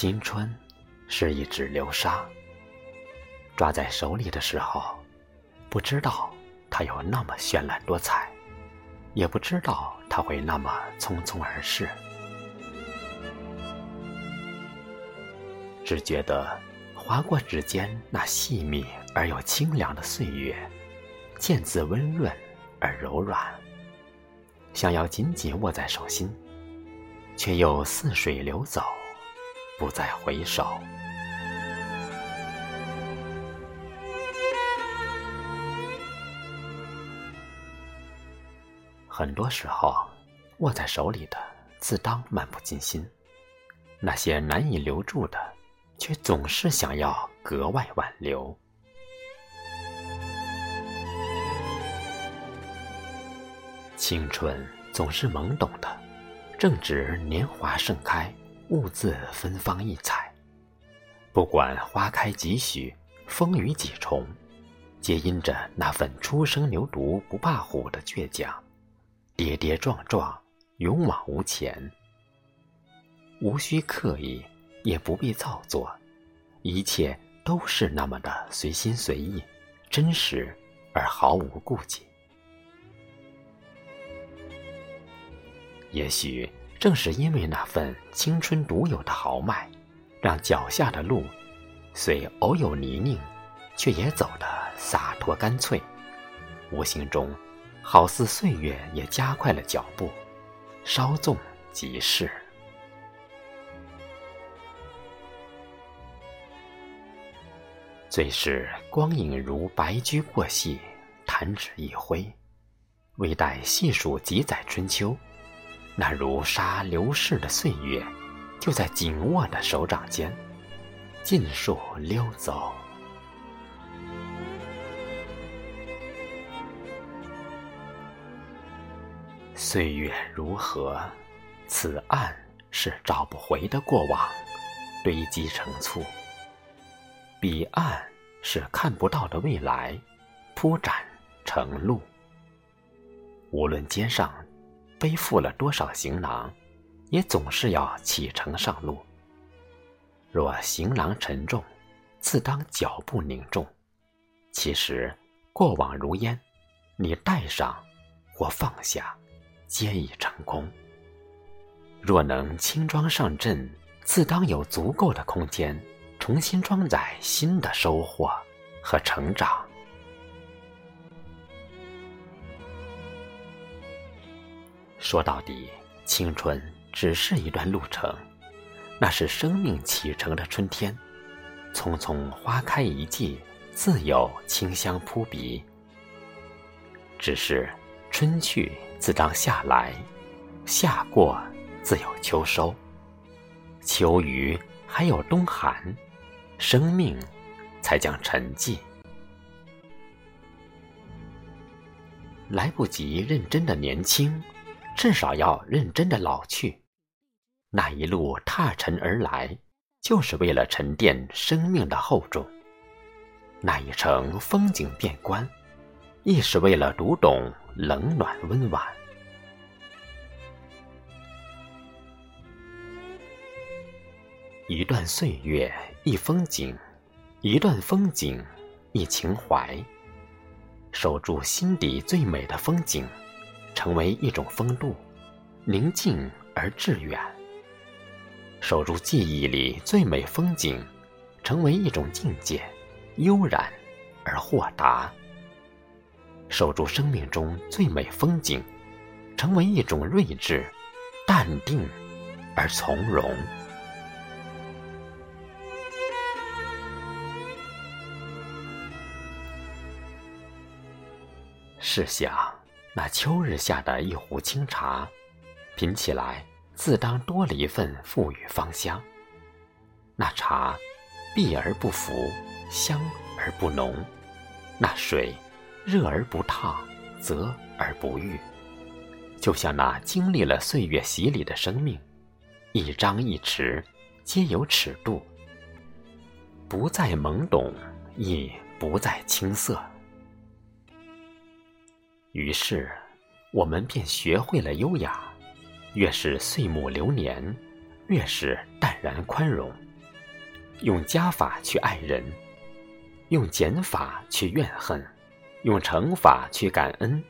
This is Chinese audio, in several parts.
青春是一只流沙，抓在手里的时候，不知道它有那么绚烂多彩，也不知道它会那么匆匆而逝，只觉得划过指尖那细密而又清凉的岁月，渐自温润而柔软，想要紧紧握在手心，却又似水流走，不再回首。很多时候，握在手里的自当漫不经心，那些难以留住的，却总是想要格外挽留。青春总是懵懂的，正值年华盛开，兀自芬芳溢彩。不管花开几许，风雨几重，皆因着那份初生牛犊不怕虎的倔强，跌跌撞撞，勇往无前。无需刻意，也不必造作，一切都是那么的随心随意，真实而毫无顾忌。也许正是因为那份青春独有的豪迈，让脚下的路虽偶有泥泞，却也走得洒脱干脆，无形中好似岁月也加快了脚步，稍纵即逝。最是光影如白驹过隙，弹指一挥，未待细数几载春秋，那如沙流逝的岁月就在紧握的手掌间尽数溜走。岁月如河，此岸是找不回的过往堆积成簇，彼岸是看不到的未来铺展成路。无论肩上背负了多少行囊，也总是要启程上路。若行囊沉重，自当脚步凝重。其实过往如烟，你带上或放下，皆已成空。若能轻装上阵，自当有足够的空间重新装载新的收获和成长。说到底，青春只是一段路程，那是生命启程的春天，匆匆花开一季，自有清香扑鼻。只是春去自当夏来，夏过自有秋收，秋雨还有冬寒，生命才将沉寂。来不及认真的年轻，至少要认真的老去。那一路踏尘而来，就是为了沉淀生命的厚重。那一程风景遍观，亦是为了读懂冷暖温婉。一段岁月一风景，一段风景一情怀。守住心底最美的风景，成为一种风度，宁静而致远。守住记忆里最美风景，成为一种境界，悠然而豁达。守住生命中最美风景，成为一种睿智，淡定而从容。试想那秋日下的一壶清茶，品起来自当多了一份馥郁芳香。那茶碧而不浮，香而不浓；那水热而不烫，泽而不郁。就像那经历了岁月洗礼的生命，一张一弛皆有尺度，不再懵懂，亦不再青涩。于是，我们便学会了优雅，越是岁暮流年，越是淡然宽容，用加法去爱人，用减法去怨恨，用乘法去感恩，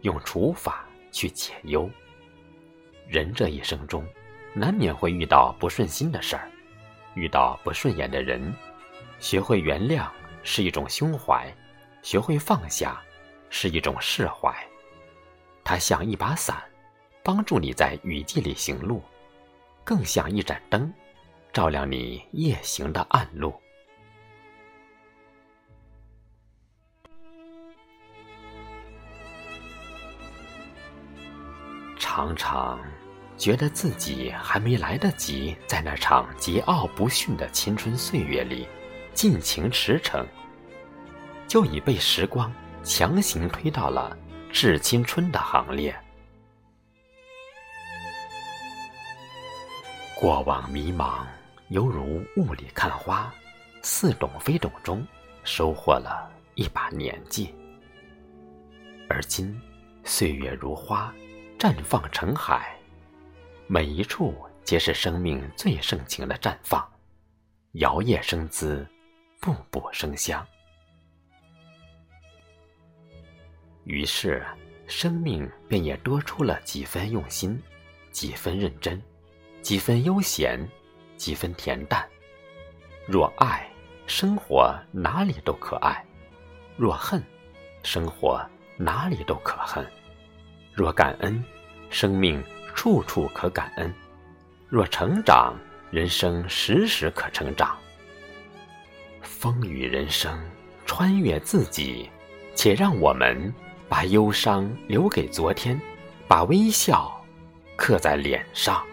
用除法去解忧。人这一生中，难免会遇到不顺心的事儿，遇到不顺眼的人。学会原谅是一种胸怀，学会放下是一种释怀。它像一把伞，帮助你在雨季里行路，更像一盏灯，照亮你夜行的暗路。常常觉得自己还没来得及在那场桀骜不驯的青春岁月里尽情驰骋，就已被时光强行推到了致青春的行列。过往迷茫犹如雾里看花，似懂非懂中收获了一把年纪。而今岁月如花，绽放成海，每一处皆是生命最盛情的绽放，摇曳生姿，步步生香。于是，生命便也多出了几分用心，几分认真，几分悠闲，几分恬淡。若爱，生活哪里都可爱；若恨，生活哪里都可恨。若感恩，生命处处可感恩；若成长，人生时时可成长。风雨人生，穿越自己，且让我们把忧伤留给昨天，把微笑刻在脸上。